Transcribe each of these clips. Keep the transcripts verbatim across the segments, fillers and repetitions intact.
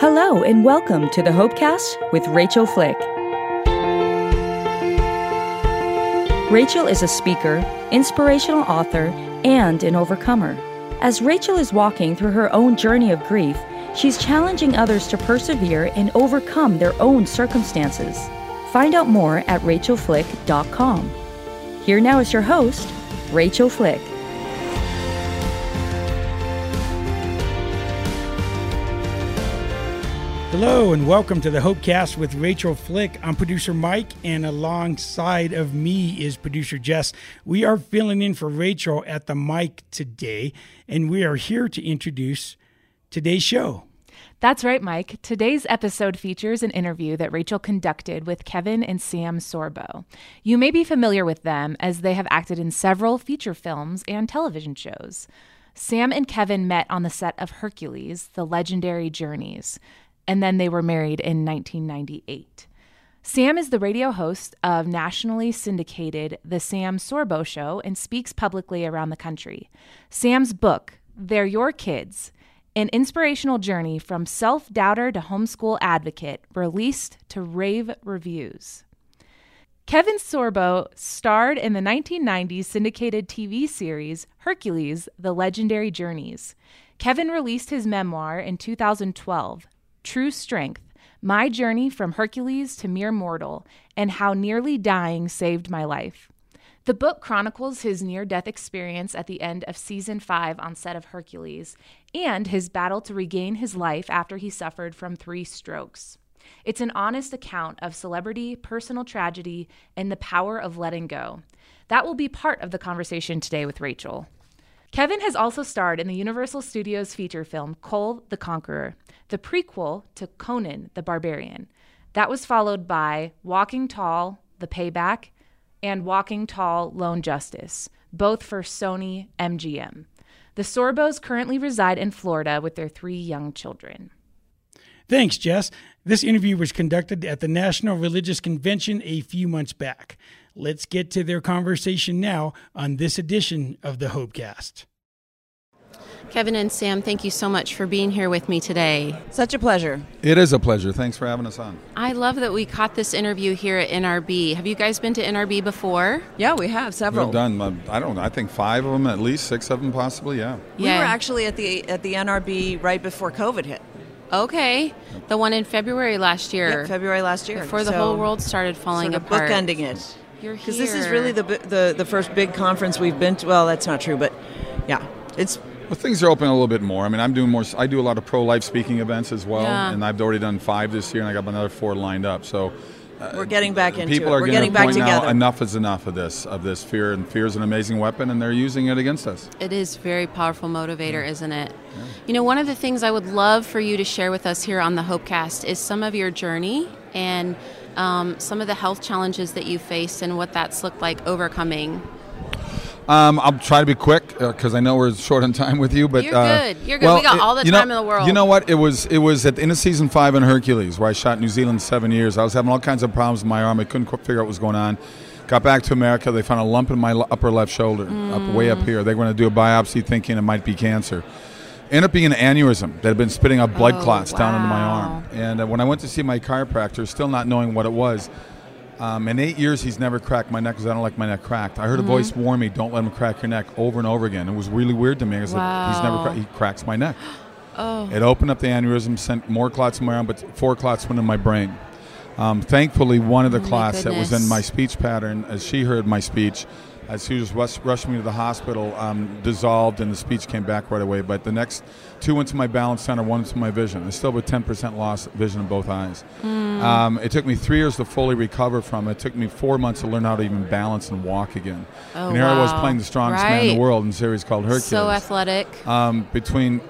Hello and welcome to The Hopecast with Rachael Flick. Rachael is a speaker, inspirational author, and an overcomer. As Rachael is walking through her own journey of grief, she's challenging others to persevere and overcome their own circumstances. Find out more at rachael flick dot com. Here now is your host, Rachael Flick. Hello and welcome to the Hopecast with Rachael Flick. I'm producer Mike, and alongside of me is producer Jess. We are filling in for Rachael at the mic today, and we are here to introduce today's show. That's right, Mike. Today's episode features an interview that Rachael conducted with Kevin and Sam Sorbo. You may be familiar with them as they have acted in several feature films and television shows. Sam and Kevin met on the set of Hercules, The Legendary Journeys, and then they were married in nineteen ninety-eight. Sam is the radio host of nationally syndicated The Sam Sorbo Show and speaks publicly around the country. Sam's book, They're Your Kids, an inspirational journey from self-doubter to homeschool advocate, released to rave reviews. Kevin Sorbo starred in the nineteen nineties syndicated T V series Hercules, The Legendary Journeys. Kevin released his memoir in two thousand twelve, True Strength, My Journey from Hercules to Mere Mortal, and How Nearly Dying Saved My Life. The book chronicles his near-death experience at the end of season five on set of Hercules and his battle to regain his life after he suffered from three strokes. It's an honest account of celebrity, personal tragedy, and the power of letting go. That will be part of the conversation today with Rachael. Kevin has also starred in the Universal Studios feature film Cole the Conqueror, the prequel to Conan the Barbarian. That was followed by Walking Tall, The Payback, and Walking Tall Lone Justice, both for Sony M G M. The Sorbos currently reside in Florida with their three young children. Thanks, Jess. This interview was conducted at the National Religious Convention a few months back. Let's get to their conversation now on this edition of the Hopecast. Kevin and Sam, thank you so much for being here with me today. Such a pleasure. It is a pleasure. Thanks for having us on. I love that we caught this interview here at N R B. Have you guys been to N R B before? Yeah, we have several. We've done, I don't know, I think five of them at least, six of them possibly, yeah. yeah. We were actually at the at the N R B right before COVID hit. Okay. The one in February last year. Yeah, February last year. Before the so, whole world started falling sort of apart. Bookending it. You're here. Because this is really the, the, the first big conference we've been to. Well, that's not true, but yeah, it's... Well, things are open a little bit more. I mean, I'm doing more. I do a lot of pro-life speaking events as well, yeah. and I've already done five this year, and I got another four lined up. So uh, we're getting back into people it. Are we're getting back together. Now, enough is enough of this. Of this fear, and fear is an amazing weapon, and they're using it against us. It is very powerful motivator, yeah. isn't it? Yeah. You know, one of the things I would love for you to share with us here on the Hopecast is some of your journey and um, some of the health challenges that you faced and what that's looked like overcoming. Um, I'll try to be quick because uh, I know we're short on time with you. But you're uh, good. You're good. Well, we got it, all the time know, in the world. You know what? It was it was at the end of season five in Hercules where I shot in New Zealand seven years. I was having all kinds of problems with my arm. I couldn't quite figure out what was going on. Got back to America. They found a lump in my upper left shoulder, mm. up way up here. They were going to do a biopsy, thinking it might be cancer. Ended up being an aneurysm that had been spitting out blood oh, clots wow. down into my arm. And uh, when I went to see my chiropractor, still not knowing what it was. Um, in eight years, he's never cracked my neck because I don't like my neck cracked. I heard mm-hmm. a voice warn me, don't let him crack your neck, over and over again. It was really weird to me. I was wow. like, he's never cra- he cracks my neck. oh. It opened up the aneurysm, sent more clots in my arm, but four clots went in my brain. Um, thankfully, one of the oh clots that was in my speech pattern, as she heard my speech, as she was rush- rushing me to the hospital, um, dissolved, and the speech came back right away. But the next two went to my balance center, one to my vision. I still have a ten percent loss of vision in both eyes. Mm. Um, it took me three years to fully recover from it. It took me four months to learn how to even balance and walk again. Oh, and here wow. I was playing the strongest right. man in the world in a series called Hercules. So athletic. Um, between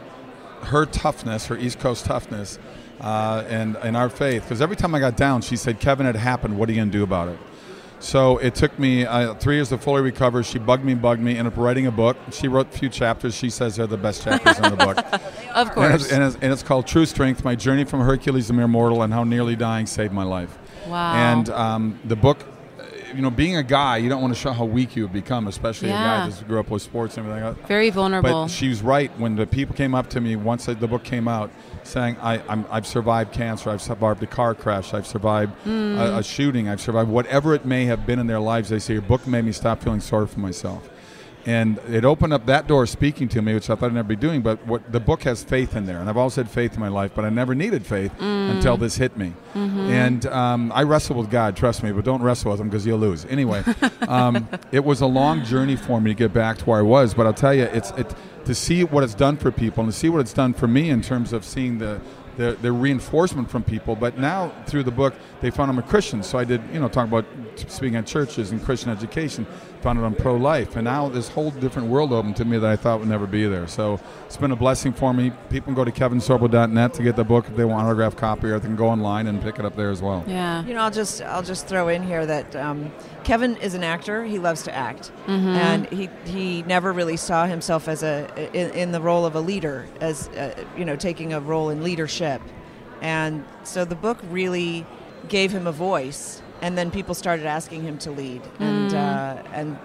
her toughness, her East Coast toughness, uh, and, and our faith. Because every time I got down, she said, Kevin, it happened. What are you going to do about it? So it took me uh, three years to fully recover. She bugged me, bugged me, ended up writing a book. She wrote a few chapters. She says they're the best chapters in the book. Of course. And it's, and, it's, and it's called True Strength, My Journey from Hercules to Mere Mortal and How Nearly Dying Saved My Life. Wow. And um, the book you know, being a guy, you don't want to show how weak you have become, especially yeah. a guy that grew up with sports and everything. Very vulnerable. But she was right when the people came up to me once the book came out, saying, I, I'm, I've survived cancer, I've survived a car crash, I've survived mm. a, a shooting, I've survived whatever it may have been in their lives. They say, your book made me stop feeling sorry for myself. And it opened up that door speaking to me, which I thought I'd never be doing, but what the book has faith in there. And I've always had faith in my life, but I never needed faith mm. until this hit me. Mm-hmm. And um, I wrestle with God, trust me, but don't wrestle with him because you'll lose. Anyway, um, it was a long journey for me to get back to where I was, but I'll tell you, it's it, to see what it's done for people and to see what it's done for me in terms of seeing the... The, the reinforcement from people. But now through the book they found I'm a Christian, so I did, you know, talk about speaking at churches and Christian education, found out I'm pro-life, and now this whole different world opened to me that I thought would never be there. So it's been a blessing for me. People can go to kevin sorbo dot net to get the book if they want an autographed copy, or they can go online and pick it up there as well. Yeah, you know, I'll just I'll just throw in here that um, Kevin is an actor. He loves to act, mm-hmm. and he he never really saw himself as a in, in the role of a leader, as uh, you know, taking a role in leadership. And so the book really gave him a voice, and then people started asking him to lead. Mm. And uh, and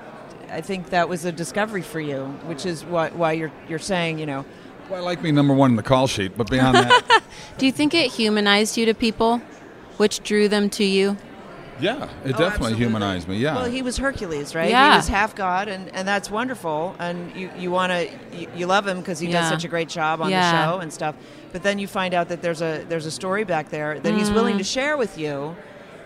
I think that was a discovery for you, which is why, why you're you're saying, you know. Well, I like being number one in the call sheet, but beyond that. Do you think it humanized you to people, which drew them to you? Yeah, it oh, definitely absolutely. humanized me, yeah. Well, he was Hercules, right? Yeah. He was half God, and, and that's wonderful. And you, you want to, you, you love him because he yeah. does such a great job on yeah. the show and stuff. But then you find out that there's a there's a story back there that mm. he's willing to share with you.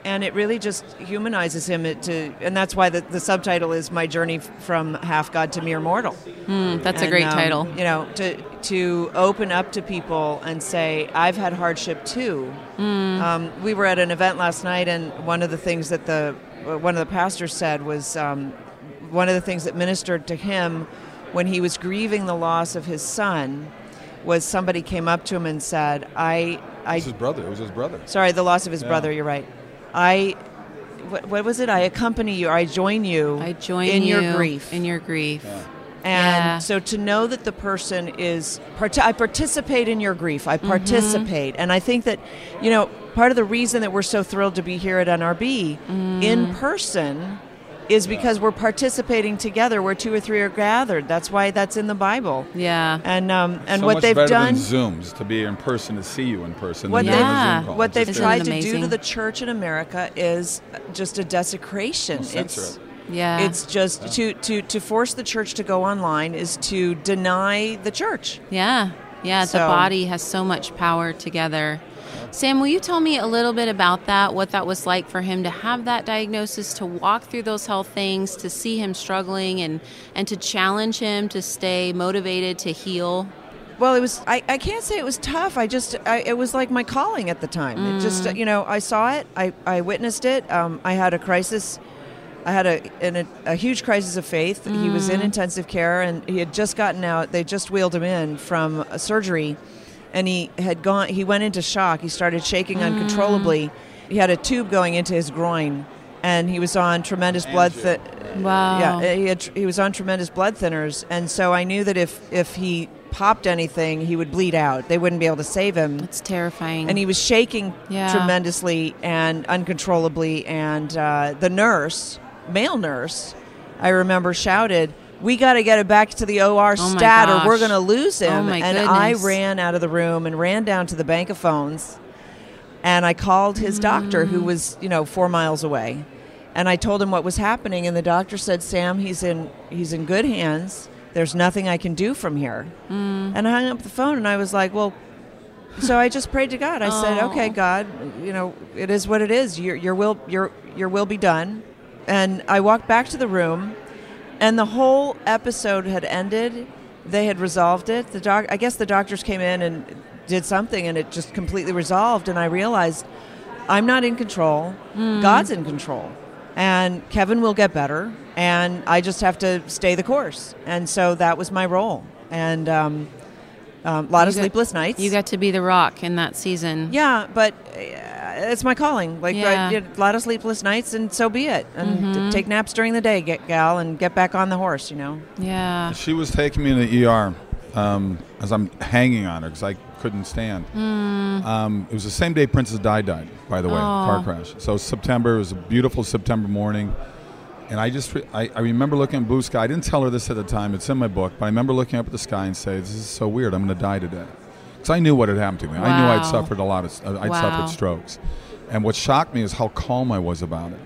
And it really just humanizes him to, and that's why the, the subtitle is My Journey From Half God to Mere Mortal. Mm, that's and, a great um, title. You know, to to open up to people and say, I've had hardship too. Mm. Um, we were at an event last night, and one of the things that the one of the pastors said was um, one of the things that ministered to him when he was grieving the loss of his son was somebody came up to him and said, "I, I." It was his brother. It was his brother. Sorry, the loss of his yeah. brother. You're right. I, what, what was it? I accompany you. Or I join you. I join in you your grief. In your grief. Yeah. And yeah. so to know that the person is, part- I participate in your grief. I participate, mm-hmm. and I think that, you know, part of the reason that we're so thrilled to be here at N R B mm. in person is because yeah. we're participating together where two or three are gathered. That's why that's in the Bible. Yeah. And um, and so what much they've better done than Zooms, to be in person, to see you in person. What, than yeah. Zoom what they've Isn't tried to do to the church in America is just a desecration. We'll it's it. yeah. It's just yeah. to, to to force the church to go online is to deny the church. Yeah. Yeah, so. The body has so much power together. Sam, will you tell me a little bit about that, what that was like for him to have that diagnosis, to walk through those health things, to see him struggling, and, and to challenge him to stay motivated to heal? Well, it was, I, I can't say it was tough. I just, I, it was like my calling at the time. Mm. It just, you know, I saw it. I, I witnessed it. Um, I had a crisis. I had a, an, a, a huge crisis of faith. Mm. He was in intensive care, and he had just gotten out. They just wheeled him in from a surgery. And he had gone. He went into shock. He started shaking uncontrollably. Mm. He had a tube going into his groin, and he was on tremendous Andrew. blood. Thi- wow. Yeah, he had, he was on tremendous blood thinners, and so I knew that if if he popped anything, he would bleed out. They wouldn't be able to save him. It's terrifying. And he was shaking yeah. tremendously and uncontrollably. And uh, the nurse, male nurse, I remember shouted, "We got to get it back to the O R oh stat gosh. or we're going to lose him." Oh and goodness. I ran out of the room and ran down to the bank of phones. And I called his mm. doctor, who was, you know, four miles away. And I told him what was happening. And the doctor said, "Sam, he's in he's in good hands. There's nothing I can do from here." Mm. And I hung up the phone, and I was like, well, so I just prayed to God. I oh. said, "Okay, God, you know, it is what it is. Your, your will, your, your will be done." And I walked back to the room. And the whole episode had ended. They had resolved it. The doc, I guess the doctors came in and did something, and it just completely resolved. And I realized I'm not in control. Mm. God's in control. And Kevin will get better. And I just have to stay the course. And so that was my role. And um, um, a lot you of got, sleepless nights. You got to be the rock in that season. Yeah, but it's my calling. Like yeah. I, a lot of sleepless nights, and so be it. And mm-hmm. take naps during the day, get, gal, and get back on the horse. You know. Yeah. She was taking me to the E R um, as I'm hanging on her because I couldn't stand. Mm. Um, it was the same day Princess Di died, by the way, oh. car crash. So September, it was a beautiful September morning. And I just, re- I, I remember looking at blue sky. I didn't tell her this at the time. It's in my book. But I remember looking up at the sky and say, this is so weird. I'm going to die today. Because I knew what had happened to me. Wow. I knew I'd suffered a lot of, uh, I'd wow. suffered strokes. And what shocked me is how calm I was about it.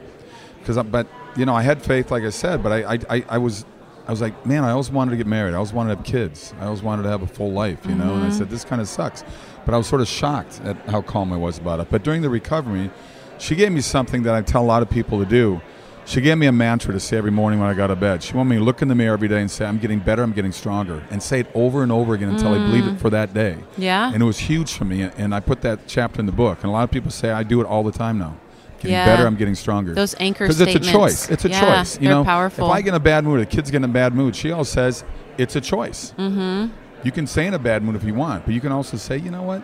Because, but, you know, I had faith, like I said. But I, I, I was, I was like, man, I always wanted to get married. I always wanted to have kids. I always wanted to have a full life, you mm-hmm. know. And I said, this kind of sucks. But I was sort of shocked at how calm I was about it. But during the recovery, she gave me something that I tell a lot of people to do. She gave me a mantra to say every morning when I got out of bed. She wanted me to look in the mirror every day and say, I'm getting better, I'm getting stronger. And say it over and over again until mm. I believe it for that day. Yeah. And it was huge for me. And I put that chapter in the book. And a lot of people say, I do it all the time now. Getting yeah. better, I'm getting stronger. Those anchor statements. Because it's a choice. It's a yeah, choice. You they're know, powerful. If I get in a bad mood, a kid's getting in a bad mood, she always says, it's a choice. Mm-hmm. You can stay in a bad mood if you want. But you can also say, you know what?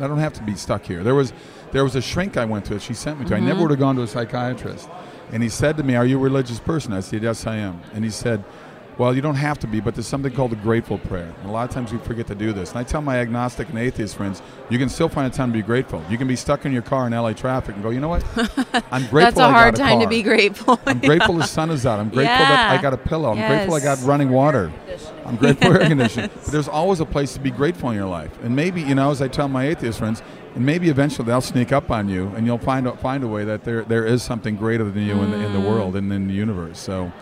I don't have to be stuck here. There was, there was a shrink I went to that she sent me to. Mm-hmm. I never would have gone to a psychiatrist. And he said to me, are you a religious person? I said, yes, I am. And he said, well, you don't have to be, but there's something called the grateful prayer. And a lot of times we forget to do this. And I tell my agnostic and atheist friends, you can still find a time to be grateful. You can be stuck in your car in L A traffic and go, you know what? I'm grateful That's a I hard got a time car. To be grateful. I'm grateful the sun is out. I'm grateful yeah. that I got a pillow. I'm yes. grateful I got running water. I'm grateful for air conditioning. But there's always a place to be grateful in your life. And maybe, you know, as I tell my atheist friends, and maybe eventually they'll sneak up on you, and you'll find find a way that there there is something greater than you mm. in the in the world and in the universe. So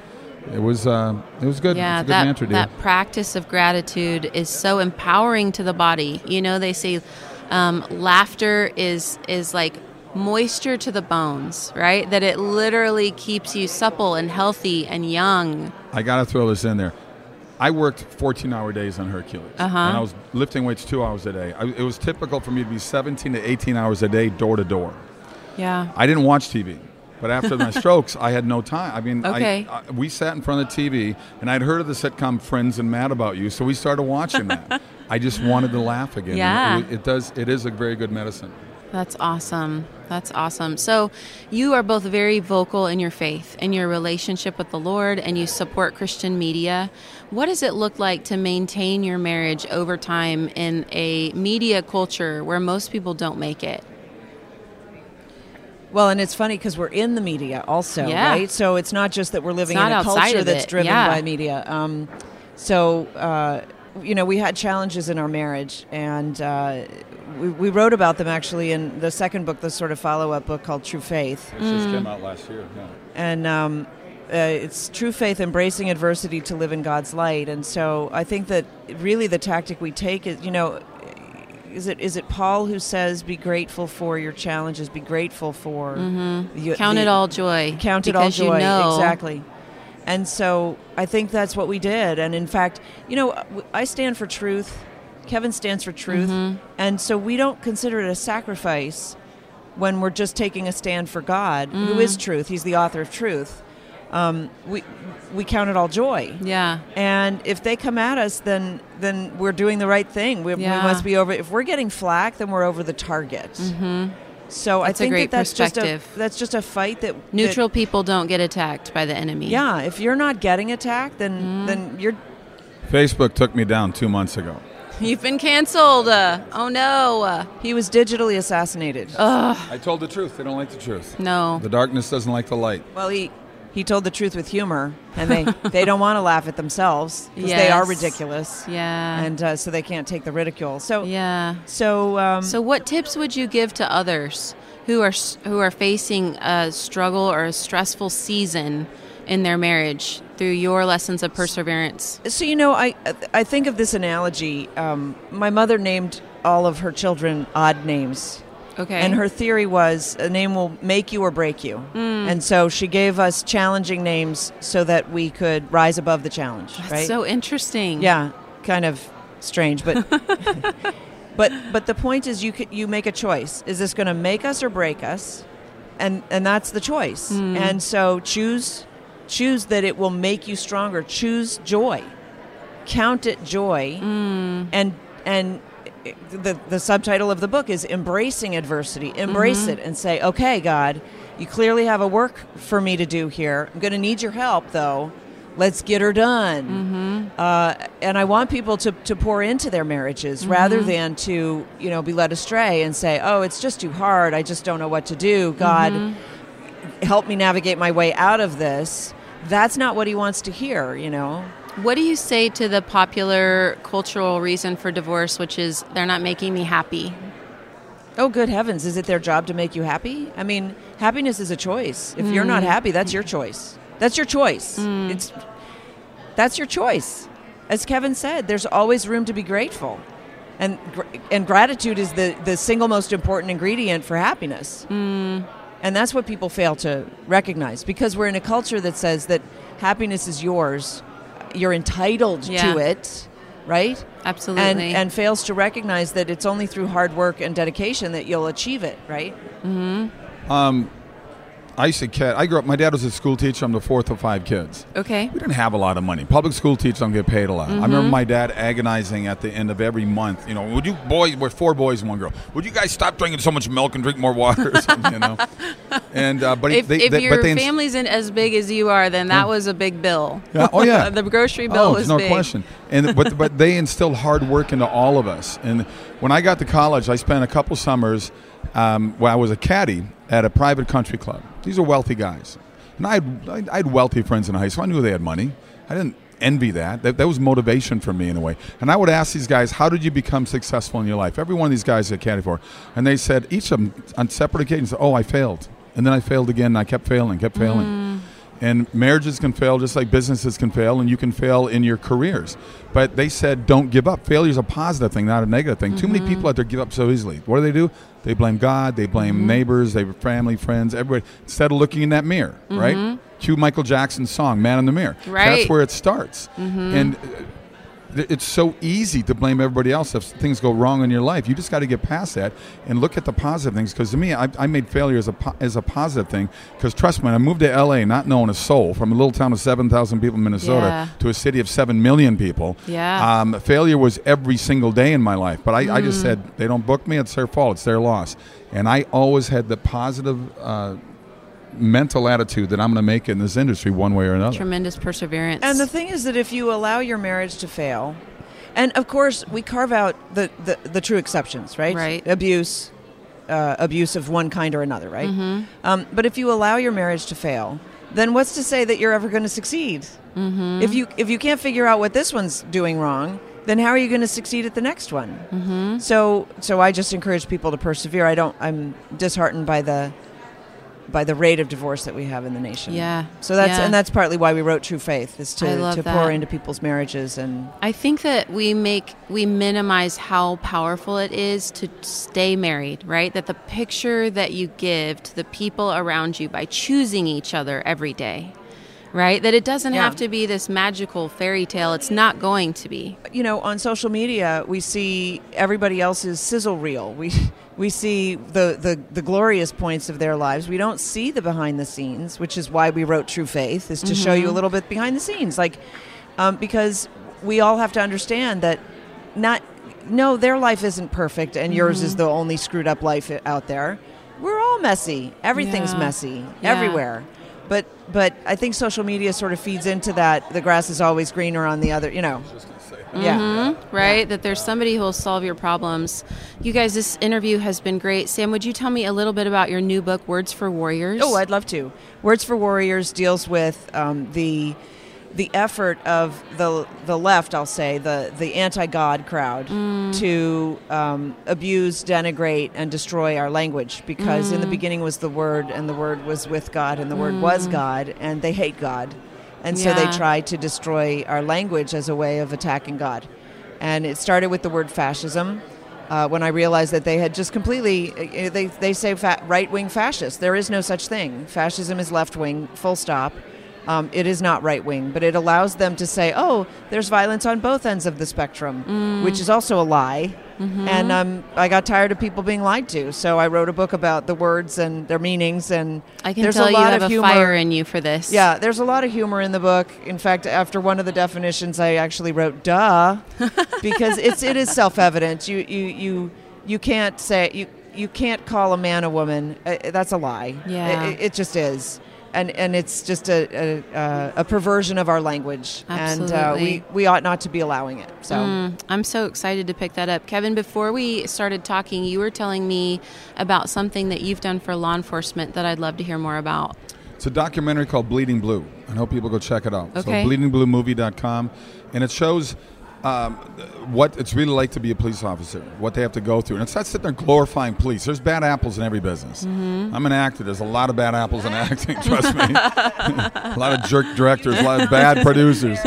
it was uh, it was good. Yeah, it was a good that mantra, that dude. Practice of gratitude is so empowering to the body. You know, they say um, laughter is is like moisture to the bones, right? That it literally keeps you supple and healthy and young. I gotta throw this in there. I worked fourteen-hour days on Hercules, uh-huh. and I was lifting weights two hours a day. I, it was typical for me to be seventeen to eighteen hours a day, door to door. Yeah. I didn't watch T V, but after my strokes, I had no time. I mean, okay. I, I, we sat in front of the T V, and I'd heard of the sitcom Friends and Mad About You, so we started watching that. I just wanted to laugh again. Yeah. It, it does. It is a very good medicine. That's awesome. That's awesome. So you are both very vocal in your faith, in your relationship with the Lord, and you support Christian media. What does it look like to maintain your marriage over time in a media culture where most people don't make it? Well, and it's funny because we're in the media also, yeah. right? So it's not just that we're living in a culture that's driven yeah. by media. Um, so, uh, you know, we had challenges in our marriage, and uh, we, we wrote about them actually in the second book, the sort of follow-up book called True Faith. It just mm. came out last year. Yeah. And um, uh, it's True Faith, Embracing Adversity to Live in God's Light. And so I think that really the tactic we take is, you know, is it is it Paul who says, be grateful for your challenges, be grateful for... Mm-hmm. You, count the, it all joy. Count it all joy, you know. Exactly. And so I think that's what we did. And in fact, you know, I stand for truth. Kevin stands for truth. Mm-hmm. And so we don't consider it a sacrifice when we're just taking a stand for God, mm-hmm. who is truth. He's the author of truth. Um, we we count it all joy. Yeah. And if they come at us, then then we're doing the right thing. We, yeah. we must be over. If we're getting flack, then we're over the target. Mm-hmm. So that's I think a great that that's just a that's just a fight that neutral that, people don't get attacked by the enemy. Yeah, if you're not getting attacked, then mm. then you're. Facebook took me down two months ago. You've been canceled. Uh, oh no! He was digitally assassinated. Ugh. I told the truth. They don't like the truth. No. The darkness doesn't like the light. Well, he he told the truth with humor, and they, they don't want to laugh at themselves because yes. they are ridiculous. Yeah. And uh, so they can't take the ridicule. So yeah. So um, so what tips would you give to others who are who are facing a struggle or a stressful season in their marriage through your lessons of perseverance? So, you know, I I think of this analogy. Um, my mother named all of her children odd names. Okay. And her theory was a name will make you or break you. Mm. And so she gave us challenging names so that we could rise above the challenge. That's right? So interesting. Yeah, kind of strange, but but but the point is you could, you make a choice. Is this going to make us or break us? And and that's the choice. Mm. And so choose Choose that it will make you stronger. Choose joy. Count it joy. Mm. And and the the subtitle of the book is Embracing Adversity. Embrace mm-hmm. it and say, okay, God, you clearly have a work for me to do here. I'm going to need your help, though. Let's get her done. Mm-hmm. Uh, and I want people to, to pour into their marriages mm-hmm. rather than to, you know, be led astray and say, oh, it's just too hard. I just don't know what to do. God, mm-hmm. help me navigate my way out of this. That's not what he wants to hear, you know. What do you say to the popular cultural reason for divorce, which is they're not making me happy? Oh, good heavens. Is it their job to make you happy? I mean, happiness is a choice. If mm. you're not happy, that's your choice. That's your choice. Mm. It's that's your choice. As Kevin said, there's always room to be grateful. And and gratitude is the, the single most important ingredient for happiness. Mm. And that's what people fail to recognize, because we're in a culture that says that happiness is yours. You're entitled yeah. to it, right? Absolutely. And, and fails to recognize that it's only through hard work and dedication that you'll achieve it, right? Mm-hmm. Um, I used to kid. I grew up, my dad was a school teacher. I'm the fourth of five kids. Okay. We didn't have a lot of money. Public school teachers don't get paid a lot. Mm-hmm. I remember my dad agonizing at the end of every month. You know, would you boys, we're four boys and one girl. Would you guys stop drinking so much milk and drink more water or something, you know? And, uh, but if, they, if they, your but they family's in as big as you are, then that yeah. was a big bill. Yeah. Oh, yeah. The grocery bill oh, was no big. No question. And but, but they instilled hard work into all of us. And when I got to college, I spent a couple summers um, where I was a caddy at a private country club. These are wealthy guys. And I had, I had wealthy friends in high school. I knew they had money. I didn't envy that. that. That was motivation for me in a way. And I would ask these guys, how did you become successful in your life? Every one of these guys I caddied for. And they said, each of them on separate occasions, oh, I failed. And then I failed again, and I kept failing, kept failing. Mm. And marriages can fail just like businesses can fail, and you can fail in your careers. But they said, don't give up. Failure is a positive thing, not a negative thing. Mm-hmm. Too many people out there give up so easily. What do they do? They blame God. They blame mm-hmm. neighbors. They family, friends, everybody. Instead of looking in that mirror, mm-hmm. right? Cue Michael Jackson's song, Man in the Mirror. Right. That's where it starts. Mm-hmm. And it's so easy to blame everybody else if things go wrong in your life. You just got to get past that and look at the positive things. Because to me, I, I made failure as a, po- as a positive thing. Because trust me, I moved to L A not knowing a soul, from a little town of seven thousand people in Minnesota yeah. to a city of seven million people. Yeah. Um, failure was every single day in my life. But I, mm. I just said, they don't book me, it's their fault, it's their loss. And I always had the positive uh mental attitude that I'm going to make it in this industry one way or another. Tremendous perseverance. And the thing is that if you allow your marriage to fail, and of course we carve out the, the, the true exceptions, right? Right. Abuse, uh, abuse of one kind or another, right? Mm-hmm. Um, but if you allow your marriage to fail, then what's to say that you're ever going to succeed? Mm-hmm. If you if you can't figure out what this one's doing wrong, then how are you going to succeed at the next one? Mm-hmm. So so I just encourage people to persevere. I don't. I'm disheartened by the. by the rate of divorce that we have in the nation. Yeah. So that's yeah. and that's partly why we wrote True Faith, is to, to pour into people's marriages. And I think that we make we minimize how powerful it is to stay married, right? That the picture that you give to the people around you by choosing each other every day, right? That it doesn't yeah. have to be this magical fairy tale. It's not going to be. You know, on social media, we see everybody else's sizzle reel. We we see the, the, the glorious points of their lives. We don't see the behind the scenes, which is why we wrote True Faith, is to mm-hmm. show you a little bit behind the scenes. Like, um, because we all have to understand that not, no, their life isn't perfect and mm-hmm. yours is the only screwed up life out there. We're all messy. Everything's yeah. messy yeah. everywhere. But but I think social media sort of feeds into that. The grass is always greener on the other, you know. I was just gonna say that. Yeah. Mm-hmm, right? Yeah. That there's somebody who will solve your problems. You guys, this interview has been great. Sam, would you tell me a little bit about your new book, Words for Warriors? Oh, I'd love to. Words for Warriors deals with um, the the effort of the the left, I'll say, the, the anti-God crowd mm. to um, abuse, denigrate, and destroy our language. Because mm. in the beginning was the Word, and the Word was with God, and the mm. Word was God, and they hate God. And yeah. so they try to destroy our language as a way of attacking God. And it started with the word fascism, uh, when I realized that they had just completely, uh, they, they say fa- right-wing fascist. There is no such thing. Fascism is left-wing, full stop. Um, it is not right-wing, but it allows them to say, oh, there's violence on both ends of the spectrum, mm. which is also a lie. Mm-hmm. And um, I got tired of people being lied to, so I wrote a book about the words and their meanings. And I can there's tell a lot you have of humor. a fire in you for this. Yeah, there's a lot of humor in the book. In fact, after one of the definitions, I actually wrote, duh, because it's, it is self-evident. You, you, you, you can't say, you, you can't call a man a woman. Uh, that's a lie. Yeah. It, it just is. and and it's just a a, a perversion of our language. Absolutely. And uh, we we ought not to be allowing it. So mm, I'm so excited to pick that up, Kevin. Before we started talking, you were telling me about something that you've done for law enforcement that I'd love to hear more about. It's a documentary called Bleeding Blue. I hope people go check it out. Okay. So bleeding blue movie dot com, and it shows Um, what it's really like to be a police officer, what they have to go through. And it's not sitting there glorifying police. There's bad apples in every business. Mm-hmm. I'm an actor. There's a lot of bad apples in acting, trust me. A lot of jerk directors, a lot of bad producers.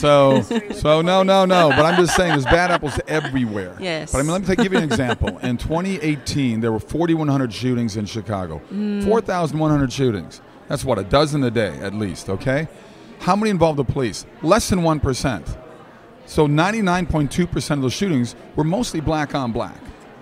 So, so no, no, no. But I'm just saying there's bad apples everywhere. Yes. But I mean, let me take, give you an example. In twenty eighteen, there were four thousand one hundred shootings in Chicago. Mm. four thousand one hundred shootings. That's what, a dozen a day at least, okay? How many involved the police? Less than one percent. So ninety-nine point two percent of those shootings were mostly black on black.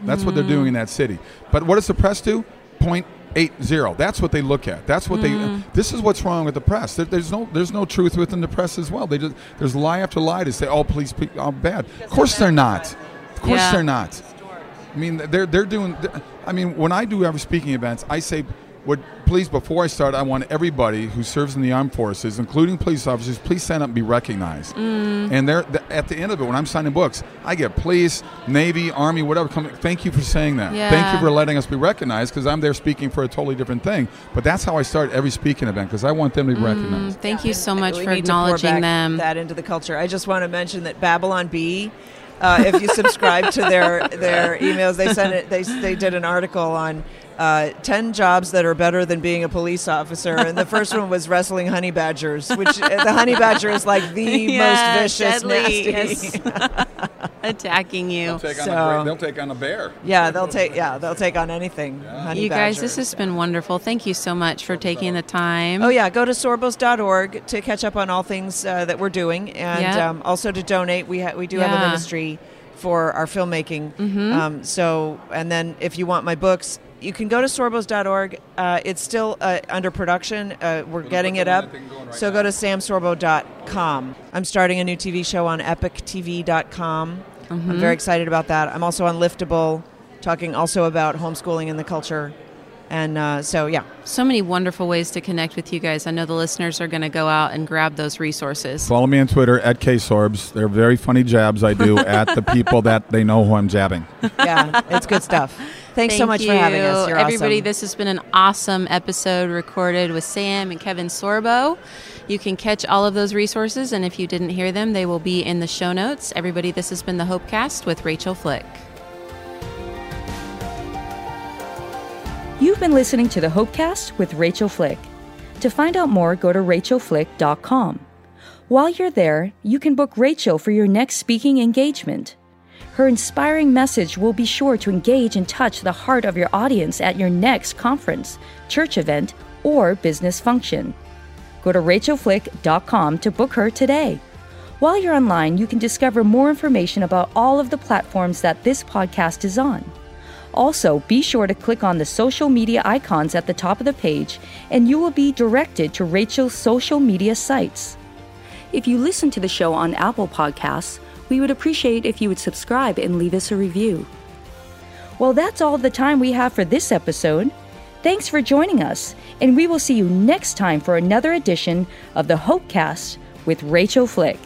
That's mm. what they're doing in that city. But what does the press do? zero point eight zero. That's what they look at. That's what mm. they. This is what's wrong with the press. There, there's no there's no truth within the press as well. They just, there's lie after lie to say, oh, police people are bad. Of course they're not. Of course yeah. they're not. I mean, they're they're doing. They're, I mean, when I do ever speaking events, I say, would please, before I start, I want everybody who serves in the armed forces, including police officers, please stand up and be recognized. Mm. And they're, th- at the end of it, when I'm signing books, I get police, Navy, Army, whatever. Come, thank you for saying that. Yeah. Thank you for letting us be recognized, because I'm there speaking for a totally different thing. But that's how I start every speaking event, because I want them to be mm. recognized. Thank yeah, you so much for acknowledging them. That into the culture. I just want to mention that Babylon Bee. Uh, if you subscribe to their their emails, they sent it. They they did an article on uh, ten jobs that are better than being a police officer, and the first one was wrestling honey badgers. Which the honey badger is like the yeah, most vicious, deadly, nasty, yes. attacking you. They'll take, on so, a, they'll take on a bear. Yeah, they'll take. Yeah, they'll take on anything. Yeah. Honey you guys, badger. This has been wonderful. Thank you so much for taking the time. Oh yeah, go to sorbos dot org to catch up on all things uh, that we're doing, and yep. um, also to donate. We ha- we do yeah. have a ministry for our filmmaking. Mm-hmm. Um, so, and then if you want my books, you can go to sorbos dot org. Uh, it's still uh, under production. Uh, we're so getting it up. Right so now. Go to sam sorbo dot com. I'm starting a new T V show on epic t v dot com. Mm-hmm. I'm very excited about that. I'm also on Liftable, talking also about homeschooling and the culture. And uh, so, yeah. So many wonderful ways to connect with you guys. I know the listeners are going to go out and grab those resources. Follow me on Twitter, at K Sorbs. They're very funny jabs I do at the people that they know who I'm jabbing. Yeah, it's good stuff. Thanks Thank so much you. for having us. You're Everybody, awesome. This has been an awesome episode recorded with Sam and Kevin Sorbo. You can catch all of those resources, and if you didn't hear them, they will be in the show notes. Everybody, this has been The Hopecast with Rachael Flick. You've been listening to The Hopecast with Rachael Flick. To find out more, go to rachael flick dot com. While you're there, you can book Rachael for your next speaking engagement. Her inspiring message will be sure to engage and touch the heart of your audience at your next conference, church event, or business function. Go to rachael flick dot com to book her today. While you're online, you can discover more information about all of the platforms that this podcast is on. Also, be sure to click on the social media icons at the top of the page, and you will be directed to Rachel's social media sites. If you listen to the show on Apple Podcasts, we would appreciate if you would subscribe and leave us a review. Well, that's all the time we have for this episode. Thanks for joining us, and we will see you next time for another edition of The Hopecast with Rachael Flick.